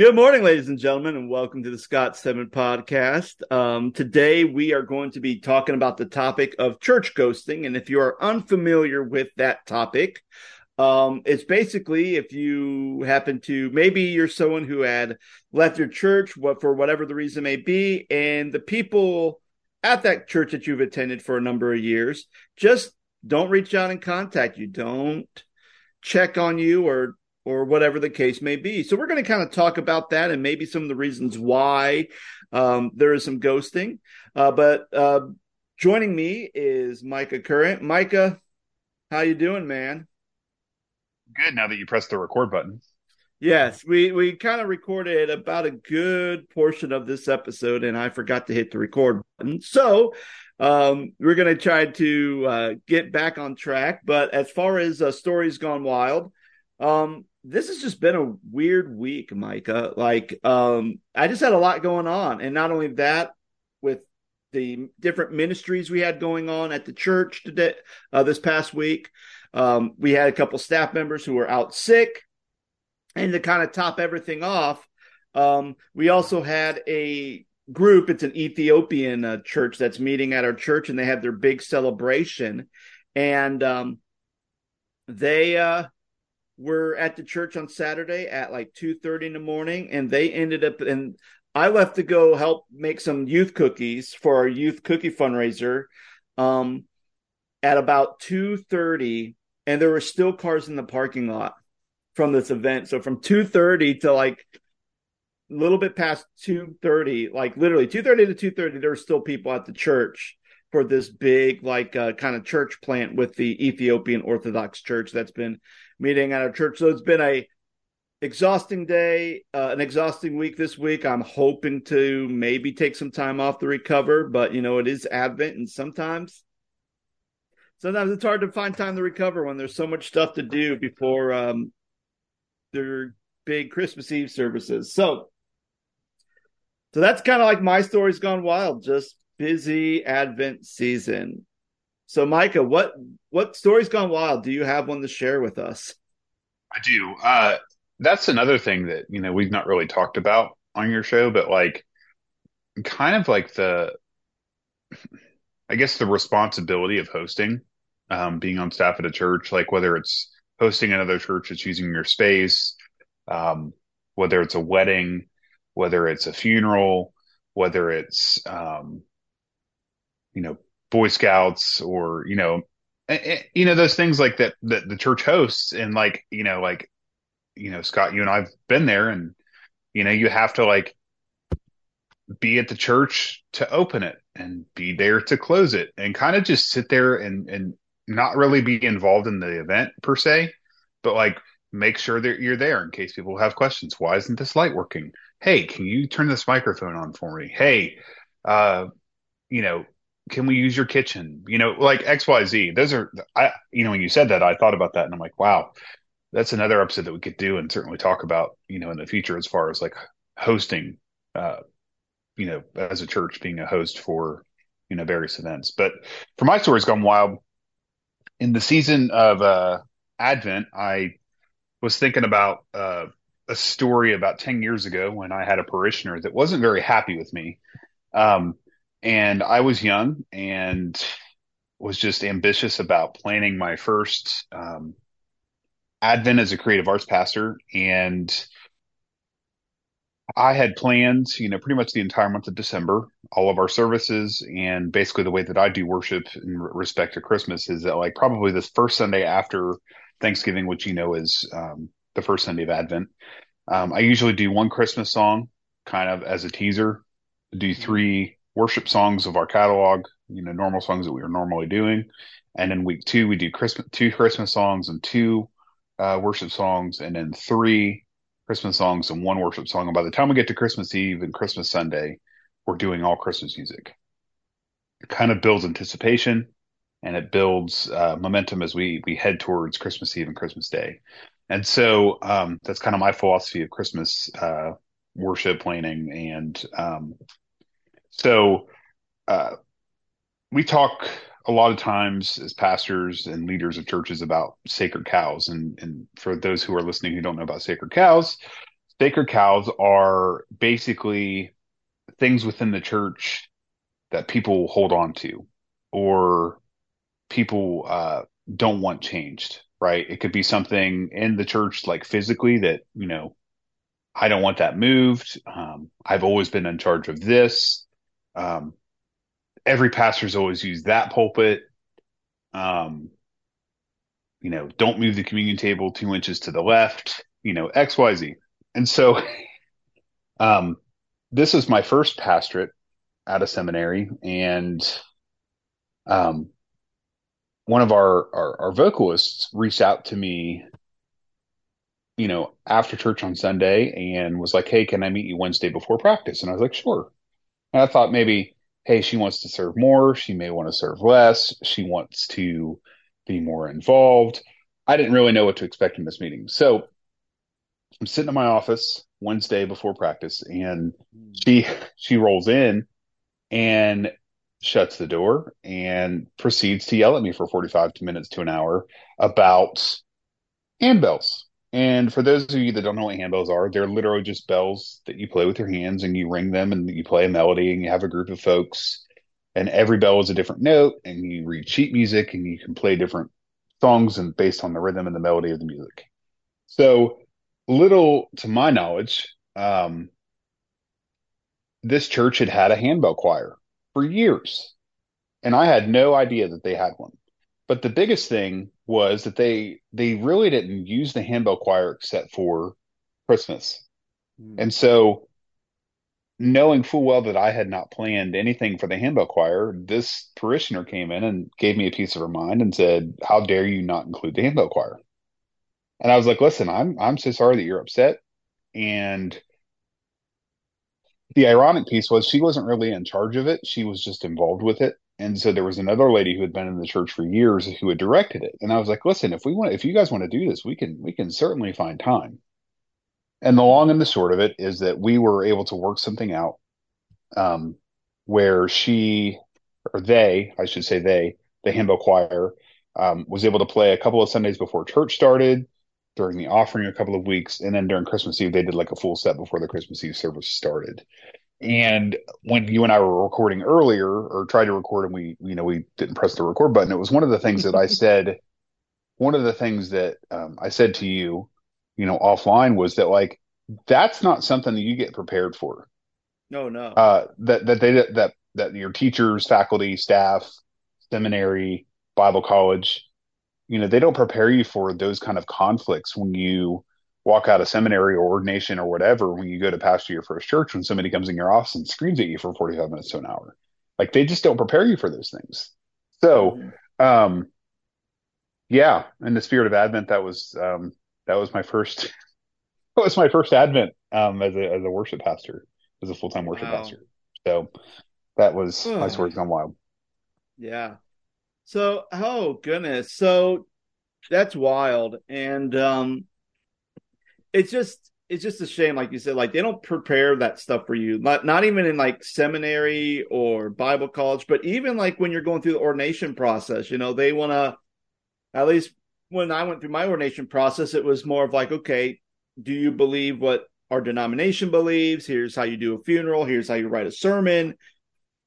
Good morning, ladies and gentlemen, and welcome to the Scott Seven Podcast. Today, we are going to be talking about the topic of church ghosting. And if you are unfamiliar with that topic, it's basically if you happen to, maybe you're someone who had left your church for whatever the reason may be, and the people at that church that you've attended for a number of years just don't reach out and contact you, don't check on you, or whatever the case may be. So we're going to kind of talk about that and maybe some of the reasons why there is some ghosting. But joining me is Micah Current. Micah, how you doing, man? Good, now that you pressed the record button. Yes, we kind of recorded about a good portion of this episode, and I forgot to hit the record button. So we're going to try to get back on track. But as far as Stories Gone Wild, this has just been a weird week, Micah. I just had a lot going on. And not only that, with the different ministries we had going on at the church today, this past week, we had a couple staff members who were out sick. And to kind of top everything off, we also had a group. It's an Ethiopian church that's meeting at our church, and they had their big celebration. And they were at the church on Saturday at like 2:30 in the morning, and they ended up, and I left to go help make some youth cookies for our youth cookie fundraiser at about 2:30, and there were still cars in the parking lot from this event. So from 2:30 to like a little bit past 2:30, like literally 2:30 to 2:30, there were still people at the church for this big, kind of church plant with the Ethiopian Orthodox Church that's been meeting at our church. So it's been an exhausting week this week. I'm hoping to maybe take some time off to recover, but it is Advent, and sometimes it's hard to find time to recover when there's so much stuff to do before their big Christmas Eve services. So that's kind of like my Story's Gone Wild, just busy Advent season. So, Micah, what Story's Gone Wild do you have one to share with us? I do. That's another thing that, we've not really talked about on your show, but the responsibility of hosting, being on staff at a church, whether it's hosting another church that's using your space, whether it's a wedding, whether it's a funeral, whether it's, Boy Scouts or, those things like that the church hosts. And Scott, you and I've been there, and, you have to be at the church to open it and be there to close it, and kind of just sit there and not really be involved in the event per se, but make sure that you're there in case people have questions. Why isn't this light working? Hey, can you turn this microphone on for me? Hey, can we use your kitchen? X, Y, Z. Those are, when you said that, I thought about that, and I'm like, wow, that's another episode that we could do and certainly talk about, in the future, as far as hosting, as a church, being a host for, various events. But for my Stories Gone Wild, in the season of Advent, I was thinking about a story about 10 years ago when I had a parishioner that wasn't very happy with me. And I was young and was just ambitious about planning my first Advent as a creative arts pastor. And I had planned, pretty much the entire month of December, all of our services. And basically the way that I do worship in respect to Christmas is that probably this first Sunday after Thanksgiving, which, is the first Sunday of Advent. I usually do one Christmas song kind of as a teaser, do three worship songs of our catalog, normal songs that we were normally doing. And then week two, we do two Christmas songs and two worship songs, and then three Christmas songs and one worship song. And by the time we get to Christmas Eve and Christmas Sunday, we're doing all Christmas music. It kind of builds anticipation, and it builds momentum as we head towards Christmas Eve and Christmas Day. And so that's kind of my philosophy of Christmas worship planning. And So we talk a lot of times as pastors and leaders of churches about sacred cows. And for those who are listening who don't know about sacred cows, Sacred cows are basically things within the church that people hold on to, or people don't want changed, right? It could be something in the church, like physically, that, you know, I don't want that moved. I've always been in charge of this. Every pastor's always used that pulpit. You know, don't move the communion table 2 inches to the left, you know, X, Y, Z. And so this is my first pastorate out of seminary. And one of our vocalists reached out to me, you know, after church on Sunday and was like, "Hey, can I meet you Wednesday before practice?" And I was like, "Sure." And I thought maybe, hey, she wants to serve more. She may want to serve less. She wants to be more involved. I didn't really know what to expect in this meeting. So I'm sitting in my office Wednesday before practice, and she rolls in and shuts the door and proceeds to yell at me for 45 minutes to an hour about handbells. And for those of you that don't know what handbells are, they're literally just bells that you play with your hands, and you ring them and you play a melody, and you have a group of folks, and every bell is a different note, and you read sheet music, and you can play different songs and based on the rhythm and the melody of the music. So little to my knowledge, this church had a handbell choir for years, and I had no idea that they had one. But the biggest thing was that they really didn't use the handbell choir except for Christmas. And so, knowing full well that I had not planned anything for the handbell choir, this parishioner came in and gave me a piece of her mind and said, "How dare you not include the handbell choir?" And I was like, "Listen, I'm so sorry that you're upset." And the ironic piece was she wasn't really in charge of it. She was just involved with it. And so there was another lady who had been in the church for years who had directed it. And I was like, "Listen, if you guys want to do this, we can certainly find time." And the long and the short of it is that we were able to work something out where the handbell choir, was able to play a couple of Sundays before church started, during the offering a couple of weeks, and then during Christmas Eve, they did like a full set before the Christmas Eve service started. And when you and I were recording earlier, or tried to record, and we didn't press the record button, it was one of the things that I said, one of the things that I said to you, you know, offline, was that, like, that's not something that you get prepared for. No. That your teachers, faculty, staff, seminary, Bible college, you know, they don't prepare you for those kind of conflicts when you walk out of seminary or ordination or whatever, when you go to pastor your first church, when somebody comes in your office and screams at you for 45 minutes to an hour. Like, they just don't prepare you for those things. So, yeah, in the spirit of Advent, that was my first Advent as a worship pastor, as a full-time worship pastor. So that was my story's gone wild. Yeah. So, oh goodness. So that's wild. And it's just a shame, like you said, like, they don't prepare that stuff for you. Not even in like seminary or Bible college, but even like when you're going through the ordination process, you know, they want to, at least when I went through my ordination process, it was more of like, okay, do you believe what our denomination believes? Here's how you do a funeral. Here's how you write a sermon.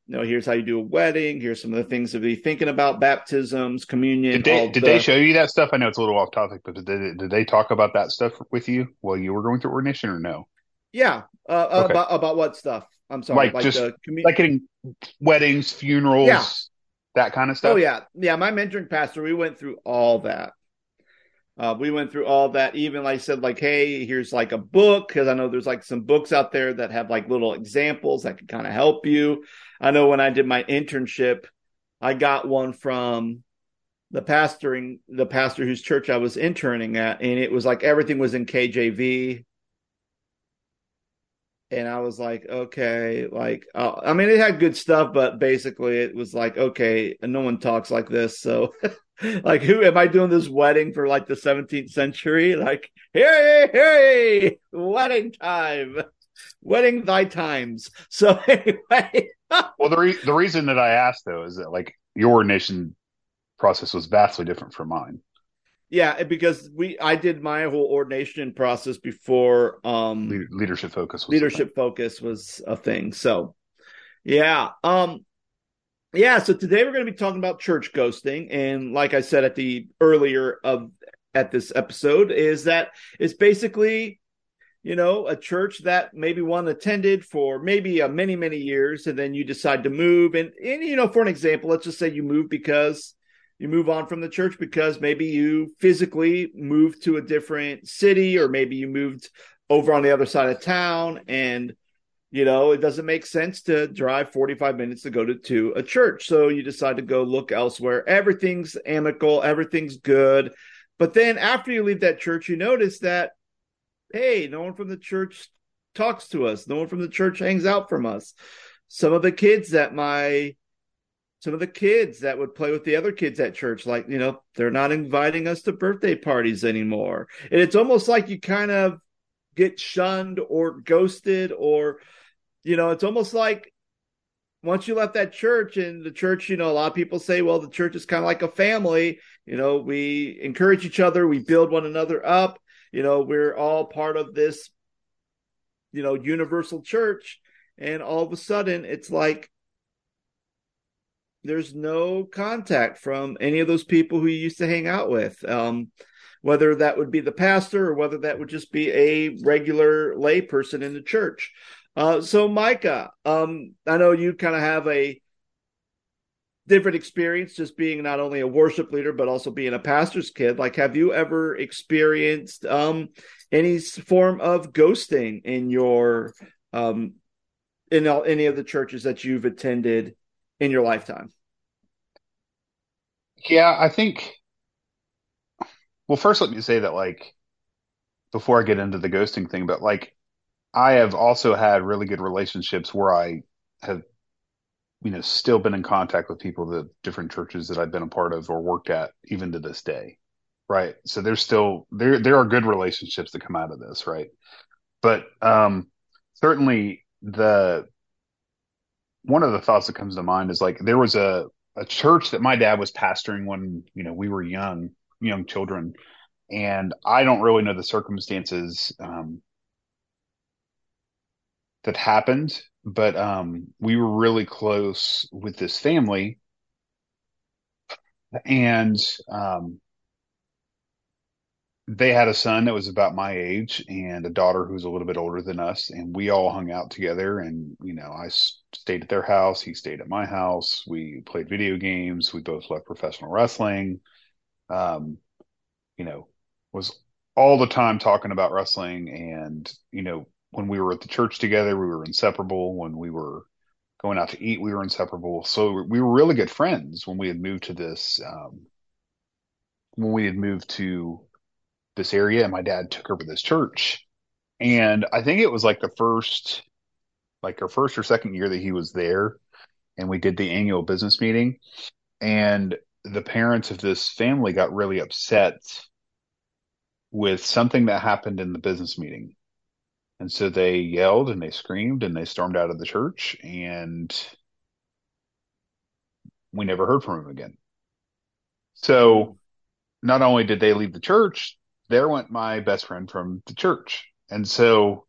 You know, here's how you do a wedding. Here's some of the things to be thinking about: baptisms, communion. Did they show you that stuff? I know it's a little off topic, but did they talk about that stuff with you while you were going through ordination, or no? Yeah, okay. About what stuff? I'm sorry, like weddings, funerals, that kind of stuff. Oh yeah. My mentoring pastor, we went through all that. Even like I said, like, hey, here's like a book, because I know there's like some books out there that have like little examples that can kind of help you. I know when I did my internship, I got one from the pastor whose church I was interning at, and it was like everything was in KJV. And I was like, okay, like, I mean, it had good stuff, but basically it was like, okay, no one talks like this. So like, who am I doing this wedding for, like, the 17th century? Like, hey, wedding time, wedding thy times. So anyway. Well, the reason that I asked, though, is that, like, your ordination process was vastly different from mine. Yeah, because I did my whole ordination process before Leadership Focus was a thing. So, yeah. So today we're going to be talking about church ghosting. And like I said at the earlier of at this episode is that it's basically, you know, a church that maybe one attended for maybe many years, and then you decide to move. And, you know, for an example, let's just say you move because you move on from the church because maybe you physically moved to a different city, or maybe you moved over on the other side of town, and, you know, it doesn't make sense to drive 45 minutes to go to a church. So you decide to go look elsewhere. Everything's amicable. Everything's good. But then after you leave that church, you notice that, hey, no one from the church talks to us. No one from the church hangs out from us. Some of the kids that would play with the other kids at church, like, you know, they're not inviting us to birthday parties anymore. And it's almost like you kind of get shunned or ghosted, or, you know, it's almost like once you left that church, and the church, you know, a lot of people say, well, the church is kind of like a family. You know, we encourage each other. We build one another up. You know, we're all part of this, you know, universal church. And all of a sudden it's like there's no contact from any of those people who you used to hang out with. Whether that would be the pastor or whether that would just be a regular lay person in the church. So Micah, I know you kind of have a different experience just being not only a worship leader, but also being a pastor's kid. Like, have you ever experienced any form of ghosting in your in any of the churches that you've attended in your lifetime? Yeah, I think... Well, first, let me say that, like, before I get into the ghosting thing, but, like, I have also had really good relationships where I have, you know, still been in contact with people, the different churches that I've been a part of or worked at, even to this day, right? So there's still, there are good relationships that come out of this, right? But certainly one of the thoughts that comes to mind is, like, there was a church that my dad was pastoring when, you know, we were young children, and I don't really know the circumstances that happened, but we were really close with this family, and they had a son that was about my age and a daughter who was a little bit older than us, and we all hung out together, and, you know, I stayed at their house, he stayed at my house, we played video games, we both loved professional wrestling, you know, was all the time talking about wrestling. And, you know, when we were at the church together, we were inseparable. When we were going out to eat, we were inseparable. So we were really good friends when we had moved to this, area, and my dad took over this church. And I think it was like our first or second year that he was there, and we did the annual business meeting, and the parents of this family got really upset with something that happened in the business meeting. And so they yelled and they screamed and they stormed out of the church, and we never heard from them again. So not only did they leave the church, there went my best friend from the church. And so,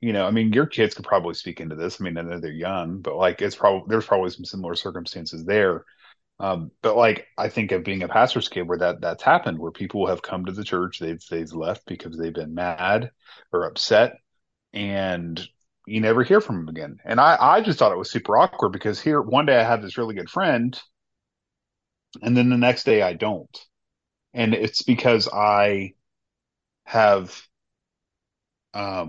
you know, I mean, your kids could probably speak into this. I mean, I know they're young, but, like, there's probably some similar circumstances there. But, like, I think of being a pastor's kid where that's happened, where people have come to the church, they've left because they've been mad or upset, and you never hear from them again. And I just thought it was super awkward, because here one day I have this really good friend, and then the next day I don't. And it's because I have, it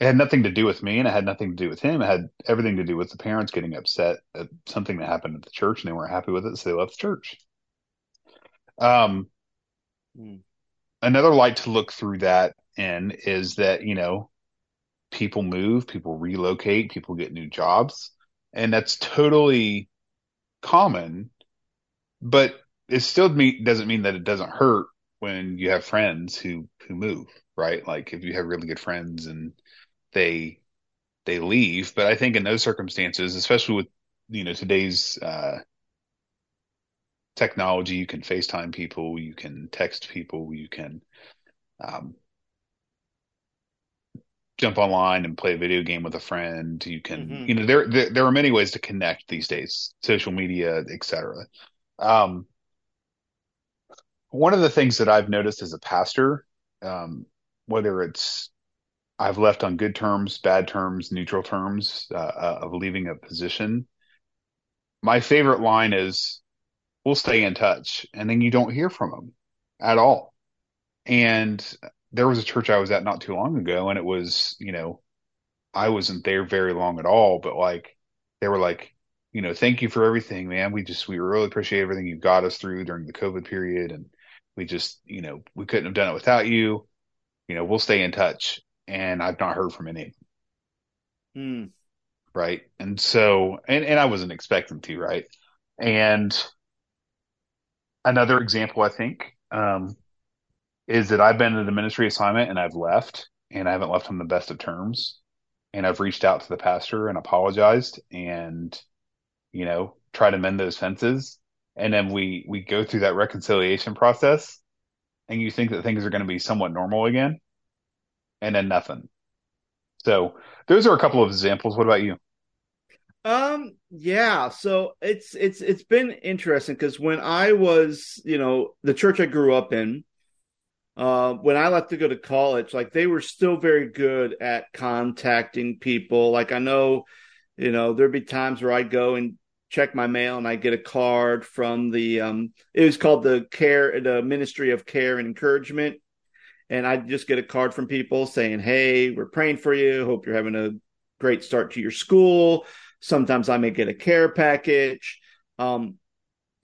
had nothing to do with me, and it had nothing to do with him. It had everything to do with the parents getting upset at something that happened at the church, and they weren't happy with it, so they left the church. Another light to look through that in is that, you know, people move, people relocate, people get new jobs, and that's totally common, but it still doesn't mean that it doesn't hurt when you have friends who move, right? Like, if you have really good friends and they leave. But I think in those circumstances, especially with, you know, today's technology, you can FaceTime people, you can text people, you can jump online and play a video game with a friend. You can, mm-hmm. you know, there are many ways to connect these days, social media, etc. One of the things that I've noticed as a pastor, whether it's I've left on good terms, bad terms, neutral terms of leaving a position, my favorite line is, "We'll stay in touch," and then you don't hear from them at all. And there was a church I was at not too long ago, and it was, you know, I wasn't there very long at all, but like, they were like, you know, "Thank you for everything, man. We really appreciate everything you got us through during the COVID period. And we just, you know, we couldn't have done it without you. You know, we'll stay in touch." And I've not heard from any of them. Right. And so, and I wasn't expecting to, right. And another example, I think, is that I've been in a ministry assignment and I've left, and I haven't left on the best of terms. And I've reached out to the pastor and apologized and, you know, try to mend those fences. And then we go through that reconciliation process, and you think that things are going to be somewhat normal again, and then nothing. So those are a couple of examples. What about you? Yeah, so it's been interesting, because when I was, you know, the church I grew up in, when I left to go to college, like, they were still very good at contacting people. Like, I know, you know, there'd be times where I'd go and check my mail and I get a card from the, it was called the Ministry of Care and Encouragement. And I'd just get a card from people saying, "Hey, we're praying for you. Hope you're having a great start to your school." Sometimes I may get a care package. And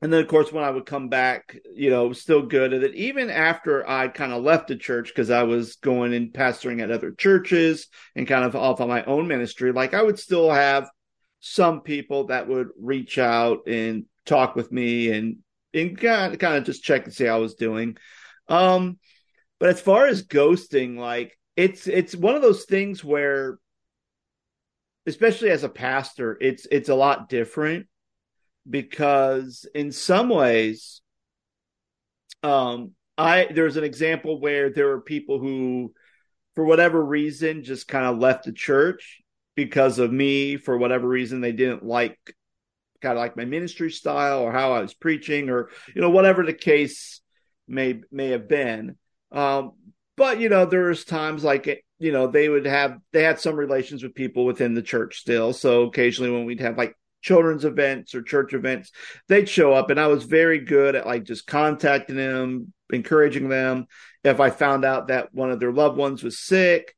then, of course, when I would come back, you know, still good at it. Even after I kind of left the church, because I was going and pastoring at other churches and kind of off on my own ministry, like, I would still have some people that would reach out and talk with me and kind of just check and see how I was doing. But as far as ghosting, like, it's one of those things where, especially as a pastor, it's a lot different. Because in some ways, there's an example where there were people who, for whatever reason, just kind of left the church because of me. For whatever reason, they didn't like kind of like my ministry style or how I was preaching, or, you know, whatever the case may have been. But, you know, there was times like, you know, they had some relations with people within the church still. So occasionally when we'd have like children's events or church events, they'd show up, and I was very good at like just contacting them, encouraging them. If I found out that one of their loved ones was sick,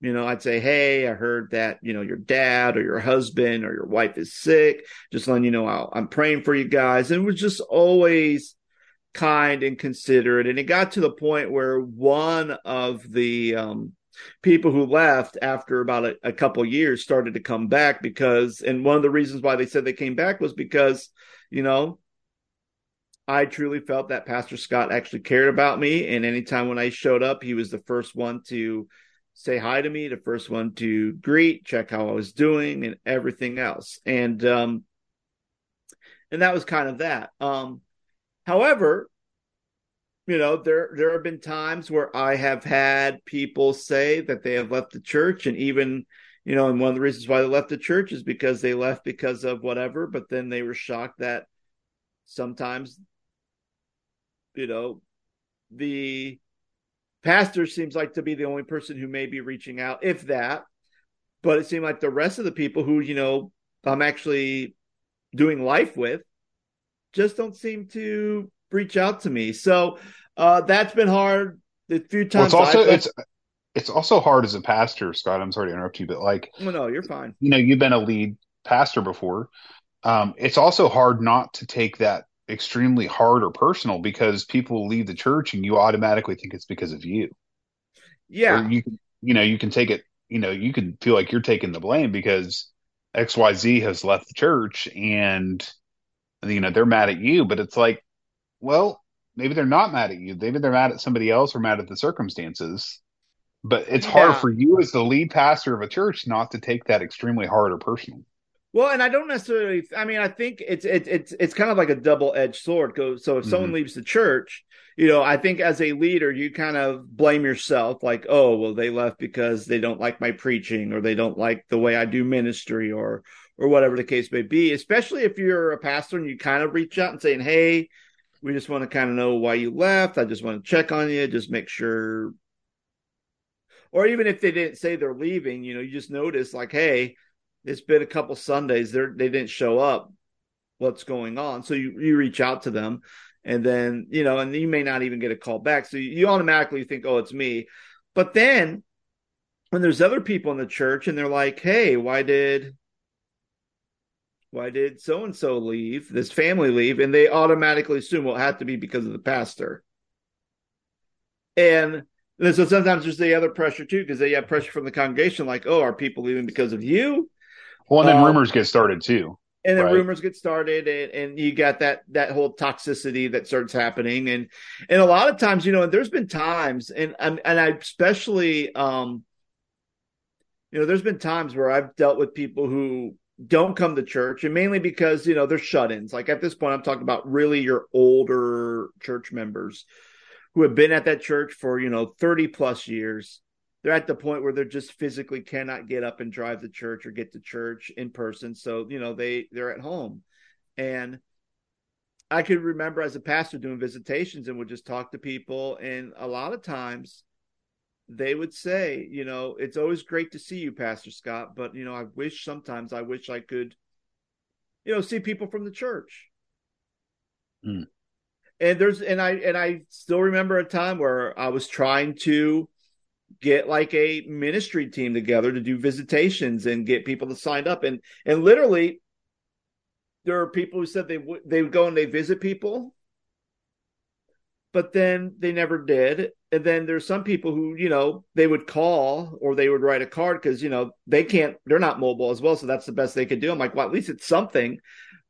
you know, I'd say, "Hey, I heard that, you know, your dad or your husband or your wife is sick. Just letting you know, I'm praying for you guys." And it was just always kind and considerate. And it got to the point where one of the people who left after about a couple years started to come back, because, and one of the reasons why they said they came back was because, you know, I truly felt that Pastor Scott actually cared about me. And anytime when I showed up, he was the first one to say hi to me, the first one to greet, check how I was doing and everything else. And that was kind of that. However, you know, there have been times where I have had people say that they have left the church, and even, you know, and one of the reasons why they left the church is because they left because of whatever, but then they were shocked that sometimes, you know, the pastor seems like to be the only person who may be reaching out, if that, but it seemed like the rest of the people who, you know, I'm actually doing life with just don't seem to reach out to me. So that's been hard. The few times it's also hard as a pastor, Scott. I'm sorry to interrupt you, but like, no, you're fine. You know, you've been a lead pastor before. It's also hard not to take that extremely hard or personal, because people leave the church and you automatically think it's because of you. Yeah. Or you can take it, you know, you can feel like you're taking the blame because XYZ has left the church, and, you know, they're mad at you, but it's like, well, maybe they're not mad at you. Maybe they're mad at somebody else or mad at the circumstances. But it's hard for you as the lead pastor of a church not to take that extremely hard or personal. Well, and I don't necessarily, I mean, I think it's kind of like a double-edged sword. So if someone leaves the church, you know, I think as a leader, you kind of blame yourself like, oh, well, they left because they don't like my preaching or they don't like the way I do ministry or whatever the case may be, especially if you're a pastor and you kind of reach out and saying, hey, we just want to kind of know why you left. I just want to check on you, just make sure. Or even if they didn't say they're leaving, you know, you just notice like, hey, it's been a couple Sundays. They didn't show up. What's going on? So you reach out to them, and then, you know, and you may not even get a call back. So you automatically think, oh, it's me. But then when there's other people in the church and they're like, hey, why did so-and-so leave, this family leave? And they automatically assume, well, it had to be because of the pastor. And so sometimes there's the other pressure too, because they have pressure from the congregation, like, oh, are people leaving because of you? Well, and then rumors get started too. And then rumors get started, and you got that whole toxicity that starts happening. And a lot of times, you know, and there's been times, and I especially, you know, there's been times where I've dealt with people who don't come to church, and mainly because, you know, they're shut-ins. Like at this point, I'm talking about really your older church members who have been at that church for, you know, 30 plus years. They're at the point where they just physically cannot get up and drive to church or get to church in person. So, you know, they're at home. And I could remember as a pastor doing visitations and would just talk to people. And a lot of times they would say, you know, it's always great to see you, Pastor Scott, but, you know, I wish I could, you know, see people from the church. Mm. And I still remember a time where I was trying to get like a ministry team together to do visitations and get people to sign up. And literally there are people who said they would go and they visit people, but then they never did. And then there's some people who, you know, they would call or they would write a card because, you know, they're not mobile as well. So that's the best they could do. I'm like, well, at least it's something.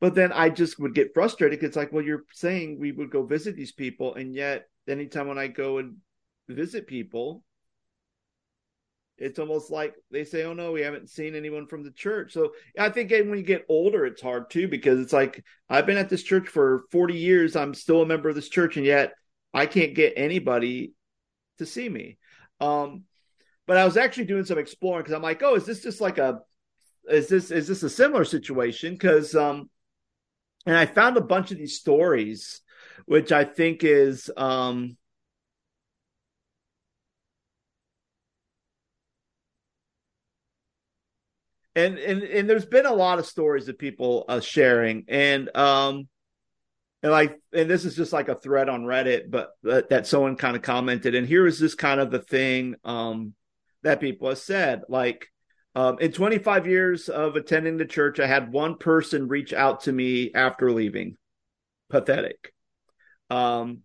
But then I just would get frustrated because it's like, well, you're saying we would go visit these people. And yet anytime when I go and visit people, it's almost like they say, oh, no, we haven't seen anyone from the church. So I think when you get older, it's hard, too, because it's like I've been at this church for 40 years. I'm still a member of this church, and yet I can't get anybody to see me. But I was actually doing some exploring because I'm like, oh, is this a similar situation? Because and I found a bunch of these stories, which I think is And there's been a lot of stories that people are sharing, and this is just like a thread on Reddit, but that someone kind of commented, and here is this kind of the thing that people have said, like in 25 years of attending the church, I had one person reach out to me after leaving. Pathetic. I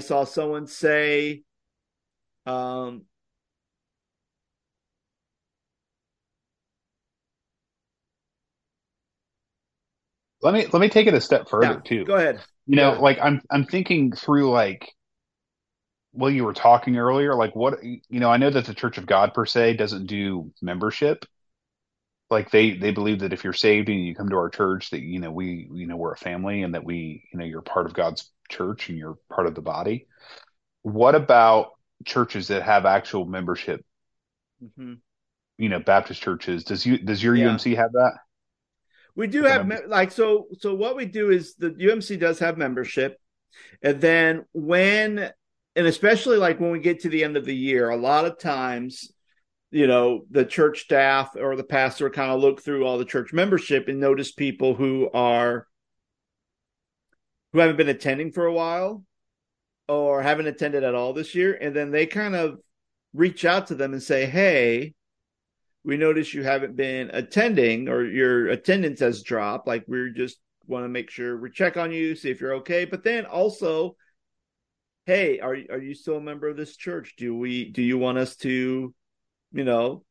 saw someone say. Let me take it a step further too. Go ahead. You know, like I'm thinking through like, well, you were talking earlier, like what, you know, I know that the Church of God per se doesn't do membership. Like they believe that if you're saved and you come to our church that, you know, we're a family and that we, you know, you're part of God's church and you're part of the body. What about churches that have actual membership? Mm-hmm. You know, Baptist churches, does your UMC have that? We do have so what we do is the UMC does have membership. And then especially like when we get to the end of the year, a lot of times, you know, the church staff or the pastor kind of look through all the church membership and notice people who haven't been attending for a while or haven't attended at all this year. And then they kind of reach out to them and say, hey, we notice you haven't been attending or your attendance has dropped. Like we just want to make sure we check on you, see if you're okay. But then also, hey, are you still a member of this church? Do you want us to, you know,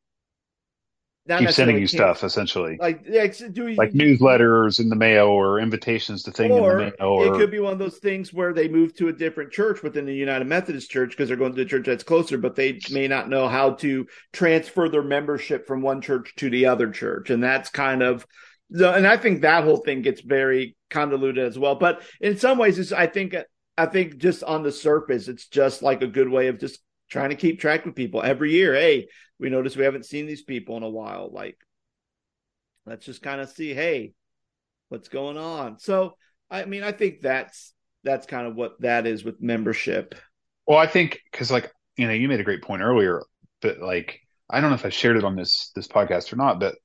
keep sending you stuff, essentially. Like newsletters in the mail or invitations to things in the mail. Or it could be one of those things where they move to a different church within the United Methodist Church because they're going to a church that's closer, but they may not know how to transfer their membership from one church to the other church. And that's kind of – and I think that whole thing gets very convoluted as well. But in some ways, it's, I think just on the surface, it's just like a good way of just trying to keep track with people every year. Hey, we notice we haven't seen these people in a while. Like, let's just kind of see, hey, what's going on? So, I mean, I think that's kind of what that is with membership. Well, I think, cause like, you know, you made a great point earlier, but like, I don't know if I shared it on this podcast or not, but,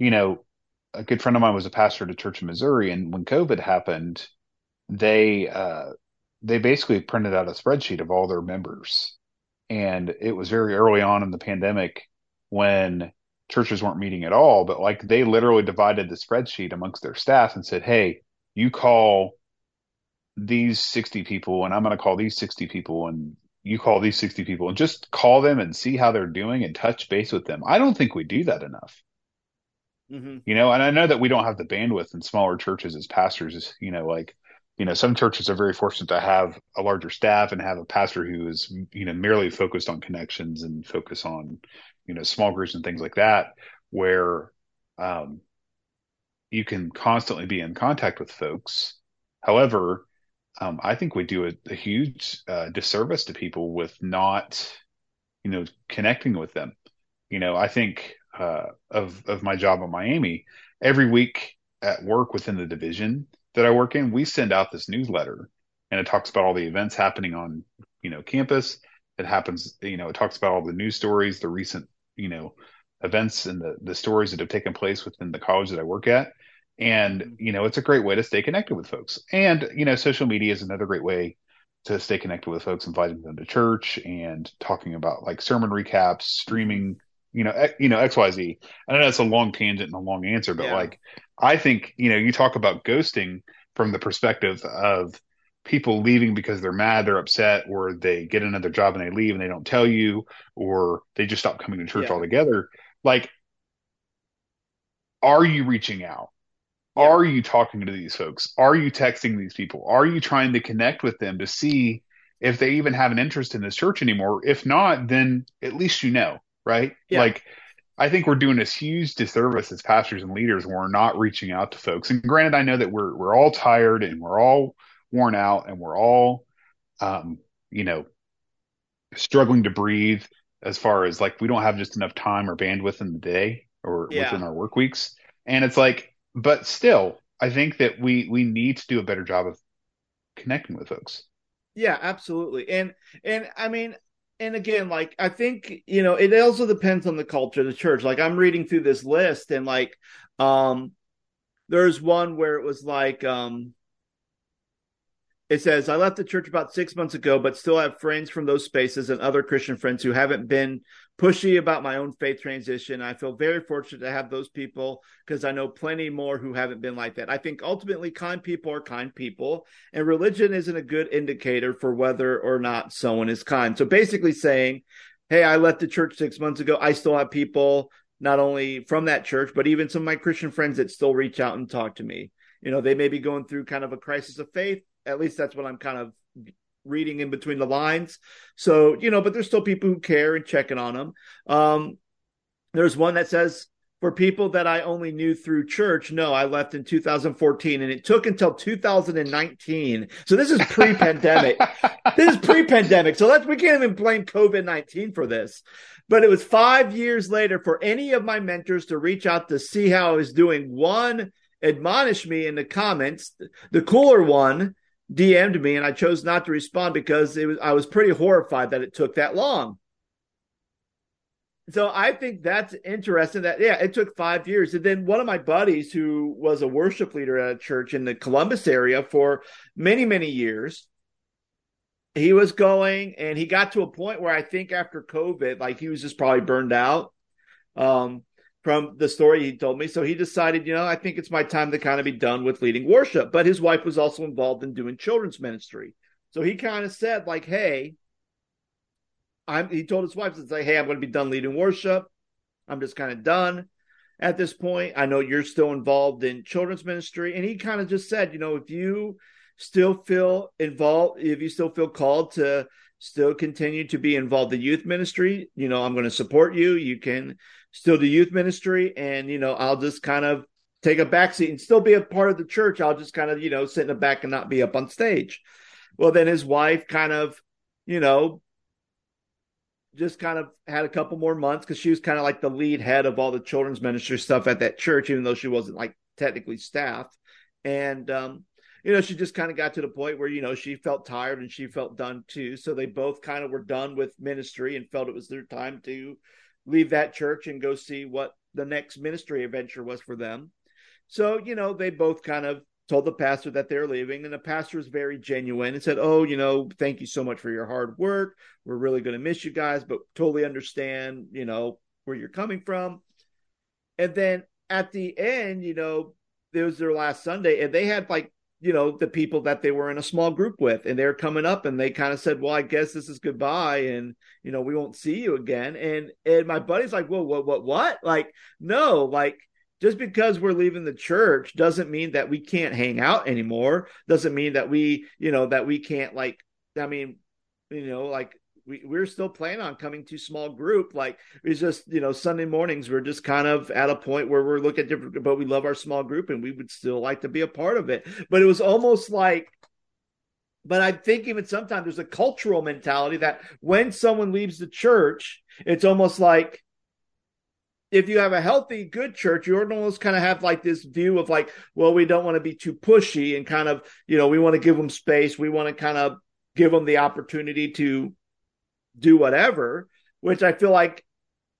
you know, a good friend of mine was a pastor at a church in Missouri. And when COVID happened, they basically printed out a spreadsheet of all their members. And it was very early on in the pandemic when churches weren't meeting at all, but like they literally divided the spreadsheet amongst their staff and said, hey, you call these 60 people and I'm going to call these 60 people and you call these 60 people and just call them and see how they're doing and touch base with them. I don't think we do that enough. Mm-hmm. You know, and I know that we don't have the bandwidth in smaller churches as pastors, you know, like, you know, some churches are very fortunate to have a larger staff and have a pastor who is, you know, merely focused on connections and focus on, you know, small groups and things like that, where you can constantly be in contact with folks. However, I think we do a huge disservice to people with not, you know, connecting with them. You know, I think of my job in Miami, every week at work within the division that I work in, we send out this newsletter and it talks about all the events happening on, you know, campus. It happens, you know, it talks about all the news stories, the recent, you know, events and the stories that have taken place within the college that I work at. And, you know, it's a great way to stay connected with folks. And, you know, social media is another great way to stay connected with folks, inviting them to church and talking about like sermon recaps, streaming, you know, XYZ. I know that's a long tangent and a long answer, but like, I think, you know, you talk about ghosting from the perspective of people leaving because they're mad, they're upset, or they get another job and they leave and they don't tell you, or they just stop coming to church altogether. Like, are you reaching out? Are you talking to these folks? Are you texting these people? Are you trying to connect with them to see if they even have an interest in this church anymore? If not, then at least you know. Right? Yeah. Like, I think we're doing this huge disservice as pastors and leaders when we're not reaching out to folks. And granted, I know that we're all tired and we're all worn out and we're all, you know, struggling to breathe as far as like, we don't have just enough time or bandwidth in the day or within our work weeks. And it's like, but still, I think that we need to do a better job of connecting with folks. Yeah, absolutely. And I mean, and again, like, I think, you know, it also depends on the culture of the church. Like, I'm reading through this list and like, there's one where it was like, it says, I left the church about 6 months ago, but still have friends from those spaces and other Christian friends who haven't been pushy about my own faith transition. I feel very fortunate to have those people because I know plenty more who haven't been like that. I think ultimately kind people are kind people, and religion isn't a good indicator for whether or not someone is kind. So basically saying, hey, I left the church 6 months ago. I still have people not only from that church, but even some of my Christian friends that still reach out and talk to me. You know, they may be going through kind of a crisis of faith. At least that's what I'm kind of reading in between the lines. So, you know, but there's still people who care and checking on them. There's one that says, for people that I only knew through church, no, I left in 2014, and it took until 2019. So this is pre-pandemic. So we can't even blame COVID-19 for this. But it was 5 years later for any of my mentors to reach out to see how I was doing. One admonished me in the comments. The cooler one DM'd me, and I chose not to respond because I was pretty horrified that it took that long. So I think that's interesting that, yeah, it took 5 years. And then one of my buddies who was a worship leader at a church in the Columbus area for many, many years, he was going, and he got to a point where I think after COVID, like he was just probably burned out. From the story he told me. So he decided, you know, I think it's my time to kind of be done with leading worship. But his wife was also involved in doing children's ministry. So he kind of said like, hey, he told his wife, it's like, hey, I'm going to be done leading worship. I'm just kind of done at this point. I know you're still involved in children's ministry. And he kind of just said, you know, if you still feel involved, if you still feel called to still continue to be involved in youth ministry, you know, I'm going to support you. You can still do youth ministry. And, you know, I'll just kind of take a backseat and still be a part of the church. I'll just kind of, you know, sit in the back and not be up on stage. Well, then his wife kind of, you know, just kind of had a couple more months because she was kind of like the lead head of all the children's ministry stuff at that church, even though she wasn't like technically staff. And, you know, she just kind of got to the point where, you know, she felt tired and she felt done too. So they both kind of were done with ministry and felt it was their time to leave that church and go see what the next ministry adventure was for them. So, you know, they both kind of told the pastor that they're leaving, and the pastor was very genuine and said, oh, you know, thank you so much for your hard work. We're really going to miss you guys, but totally understand, you know, where you're coming from. And then at the end, you know, it was their last Sunday, and they had like, you know, the people that they were in a small group with, and they're coming up, and they kind of said, well, I guess this is goodbye. And, you know, we won't see you again. And my buddy's like, whoa, what? Like, no, like, just because we're leaving the church doesn't mean that we can't hang out anymore. Doesn't mean that we, you know, that we can't like, I mean, you know, like we're still planning on coming to small group. Like it's just, you know, Sunday mornings, we're just kind of at a point where we're looking at different, but we love our small group and we would still like to be a part of it. But it was almost like, but I think even sometimes there's a cultural mentality that when someone leaves the church, it's almost like, if you have a healthy, good church, you almost kind of have like this view of like, well, we don't want to be too pushy and kind of, you know, we want to give them space. We want to kind of give them the opportunity to do whatever, which I feel like,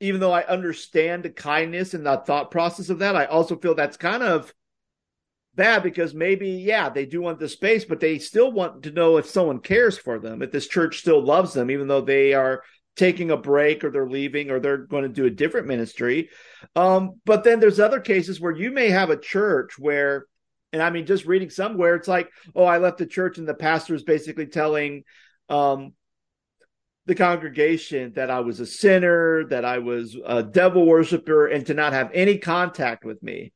even though I understand the kindness and the thought process of that, I also feel that's kind of bad because maybe, yeah, they do want the space, but they still want to know if someone cares for them, if this church still loves them, even though they are taking a break or they're leaving or they're going to do a different ministry. But then there's other cases where you may have a church where, and I mean, just reading somewhere, it's like, oh, I left the church and the pastor is basically telling the congregation that I was a sinner, that I was a devil worshiper, and to not have any contact with me.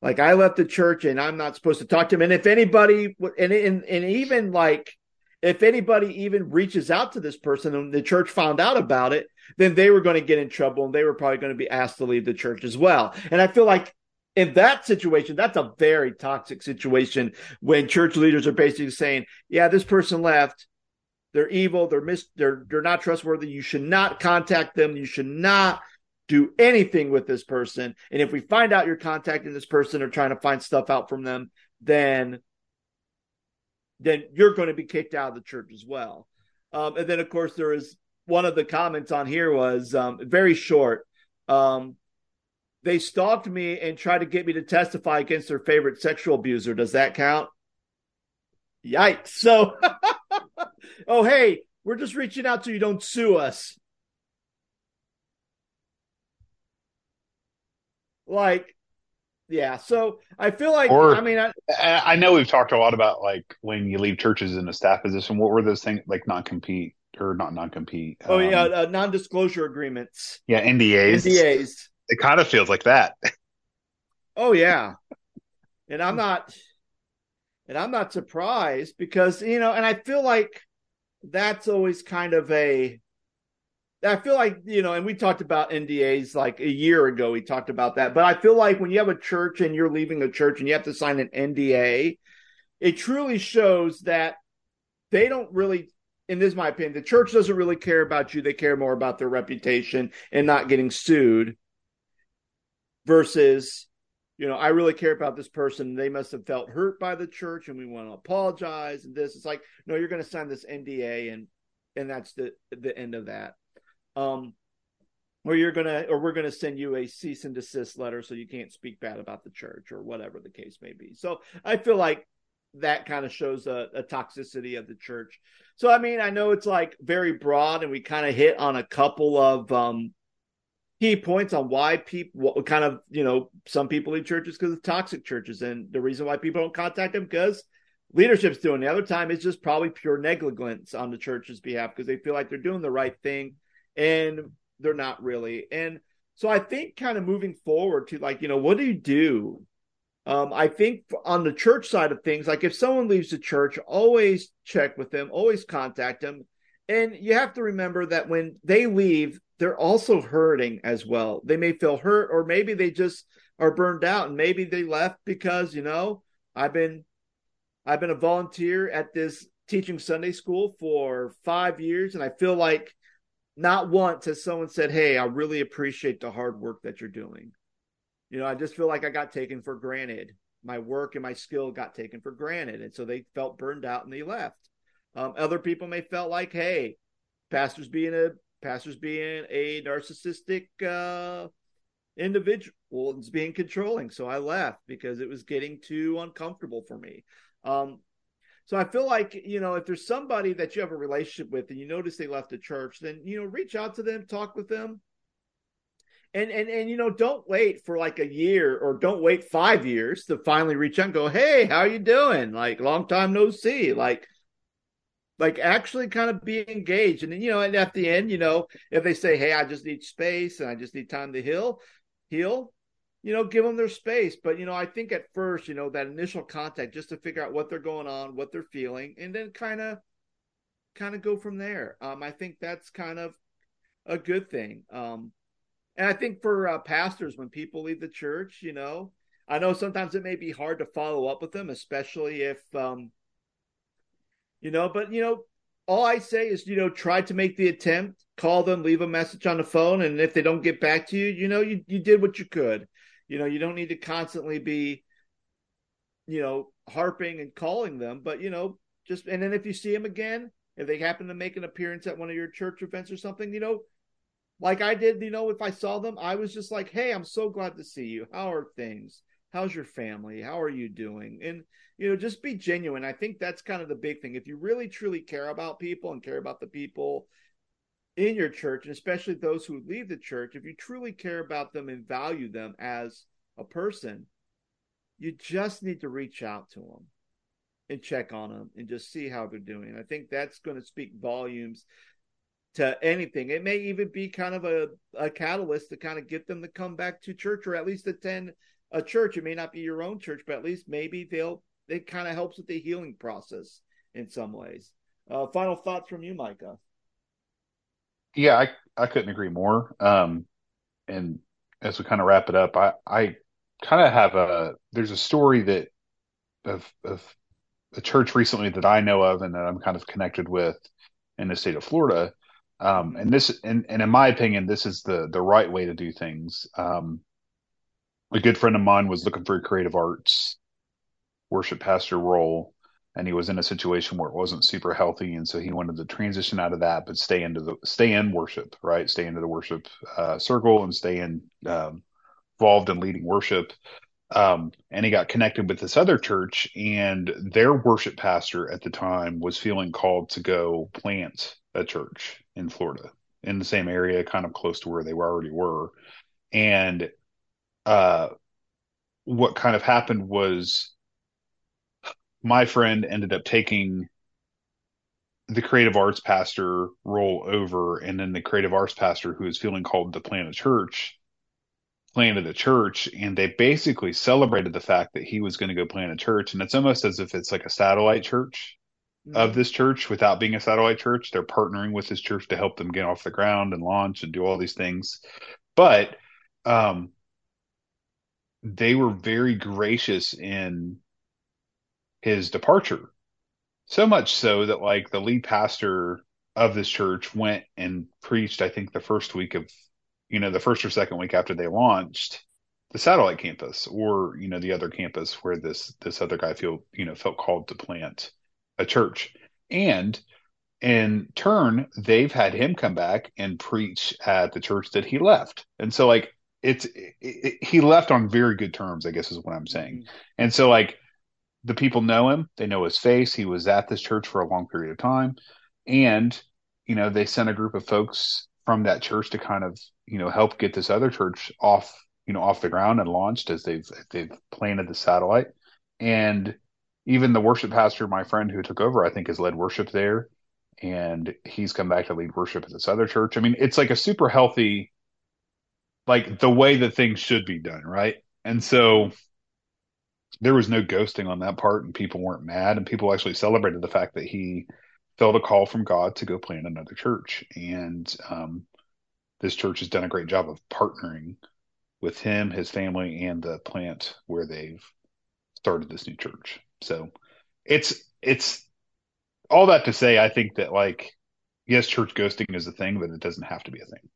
Like I left the church and I'm not supposed to talk to him. And if anybody, and even like, if anybody even reaches out to this person and the church found out about it, then they were going to get in trouble and they were probably going to be asked to leave the church as well. And I feel like in that situation, that's a very toxic situation when church leaders are basically saying, yeah, this person left. They're evil. They're not trustworthy. You should not contact them. You should not do anything with this person. And if we find out you're contacting this person or trying to find stuff out from them, then you're going to be kicked out of the church as well. And then, of course, there is one of the comments on here was very short. They stalked me and tried to get me to testify against their favorite sexual abuser. Does that count? Yikes. So, oh, hey, we're just reaching out so you don't sue us. Like, yeah, so I feel like, or, I mean, I know we've talked a lot about like when you leave churches in a staff position. What were those things like non-compete or not non-compete? Oh yeah, non-disclosure agreements. Yeah, NDAs. NDAs. It kind of feels like that. Oh yeah, and I'm not surprised because you know, and I feel like that's always kind of a. I feel like, you know, and we talked about NDAs like a year ago, we talked about that. But I feel like when you have a church and you're leaving a church and you have to sign an NDA, it truly shows that they don't really, and this is my opinion, the church doesn't really care about you. They care more about their reputation and not getting sued versus, you know, I really care about this person. They must have felt hurt by the church and we want to apologize and this. It's like, no, you're going to sign this NDA and that's the end of that. Or we're gonna send you a cease and desist letter so you can't speak bad about the church or whatever the case may be. So I feel like that kind of shows a toxicity of the church. So I mean, I know it's like very broad, and we kind of hit on a couple of key points on why people kind of, you know, some people leave churches because of toxic churches, and the reason why people don't contact them because leadership's doing. The other time it's just probably pure negligence on the church's behalf because they feel like they're doing the right thing. And they're not really. And So I think kind of moving forward to like, you know, what do you do? I think on the church side of things, like if someone leaves the church, always check with them, always contact them. And you have to remember that when they leave, they're also hurting as well. They may feel hurt, or maybe they just are burned out, and maybe they left because, you know, I've been a volunteer at this teaching Sunday school for 5 years. And I feel like not once has someone said, hey, I really appreciate the hard work that you're doing. You know, I just feel like I got taken for granted. My work and my skill got taken for granted. And so they felt burned out and they left. Other people may felt like, hey, pastor's being a narcissistic individual, it's being controlling. So I left because it was getting too uncomfortable for me. So I feel like, you know, if there's somebody that you have a relationship with and you notice they left the church, then, you know, reach out to them, talk with them. And you know, don't wait for like a year, or don't wait 5 years to finally reach out and go, hey, how are you doing? Like, long time no see. Like actually kind of be engaged. And then, you know, and at the end, you know, if they say, hey, I just need space and I just need time to heal, you know, give them their space. But, you know, I think at first, you know, that initial contact just to figure out what they're going on, what they're feeling, and then kind of go from there. I think that's kind of a good thing. And I think for pastors, when people leave the church, you know, I know sometimes it may be hard to follow up with them, especially if, you know, but, you know, all I say is, you know, try to make the attempt, call them, leave a message on the phone. And if they don't get back to you, you know, you did what you could. You know, you don't need to constantly be, you know, harping and calling them, but, you know, just, and then if you see them again, if they happen to make an appearance at one of your church events or something, you know, like I did, you know, if I saw them, I was just like, hey, I'm so glad to see you. How are things? How's your family? How are you doing? And, you know, just be genuine. I think that's kind of the big thing. If you really, truly care about people and care about the people in your church, and especially those who leave the church, if you truly care about them and value them as a person, you just need to reach out to them and check on them and just see how they're doing. I think that's going to speak volumes to anything. It may even be kind of a catalyst to kind of get them to come back to church, or at least attend a church. It may not be your own church, but at least maybe it kind of helps with the healing process in some ways. Final thoughts from you, Micah? Yeah, I couldn't agree more. And as we kind of wrap it up, I kind of have there's a story that of a church recently that I know of and that I'm kind of connected with in the state of Florida. And in my opinion, this is the right way to do things. A good friend of mine was looking for a creative arts worship pastor role, and he was in a situation where it wasn't super healthy, and so he wanted to transition out of that, but stay in worship, right? Stay into the worship circle and stay in involved in leading worship. And he got connected with this other church, and their worship pastor at the time was feeling called to go plant a church in Florida, in the same area, kind of close to where they already were, and. What kind of happened was my friend ended up taking the creative arts pastor role over, and then the creative arts pastor, who was feeling called to plant a church, planted a church, and they basically celebrated the fact that he was going to go plant a church. And it's almost as if it's like a satellite church of this church without being a satellite church. They're partnering with this church to help them get off the ground and launch and do all these things. But, they were very gracious in his departure. So much so that like the lead pastor of this church went and preached, I think the first or second week after they launched the satellite campus, or, you know, the other campus where this other guy felt called to plant a church. And in turn, they've had him come back and preach at the church that he left. And so like, he left on very good terms, I guess is what I'm saying. And so like the people know him, they know his face. He was at this church for a long period of time. And, you know, they sent a group of folks from that church to kind of, you know, help get this other church off the ground and launched as they've planted the satellite. And even the worship pastor, my friend who took over, I think has led worship there. And he's come back to lead worship at this other church. I mean, it's like a super healthy like the way that things should be done, right? And so there was no ghosting on that part, and people weren't mad, and people actually celebrated the fact that he felt a call from God to go plant another church. And this church has done a great job of partnering with him, his family, and the plant where they've started this new church. So it's all that to say, I think that, like, yes, church ghosting is a thing, but it doesn't have to be a thing.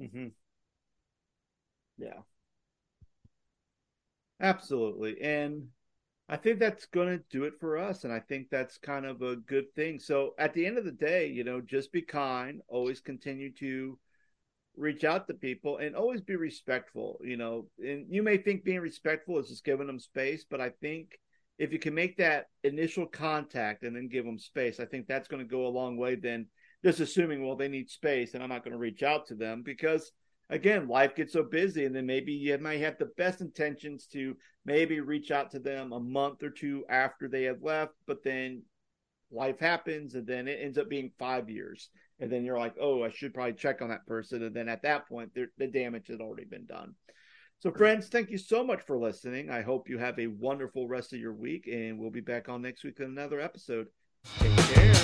Mm-hmm. Yeah. Absolutely. And I think that's going to do it for us. And I think that's kind of a good thing. So at the end of the day, you know, just be kind, always continue to reach out to people, and always be respectful, you know. And you may think being respectful is just giving them space, but I think if you can make that initial contact and then give them space, I think that's going to go a long way than just assuming, well, they need space and I'm not going to reach out to them, because again, life gets so busy, and then maybe you might have the best intentions to maybe reach out to them a month or two after they have left, but then life happens, and then it ends up being 5 years. And then you're like, oh, I should probably check on that person. And then at that point, the damage had already been done. So friends, thank you so much for listening. I hope you have a wonderful rest of your week, and we'll be back on next week with another episode. Take care.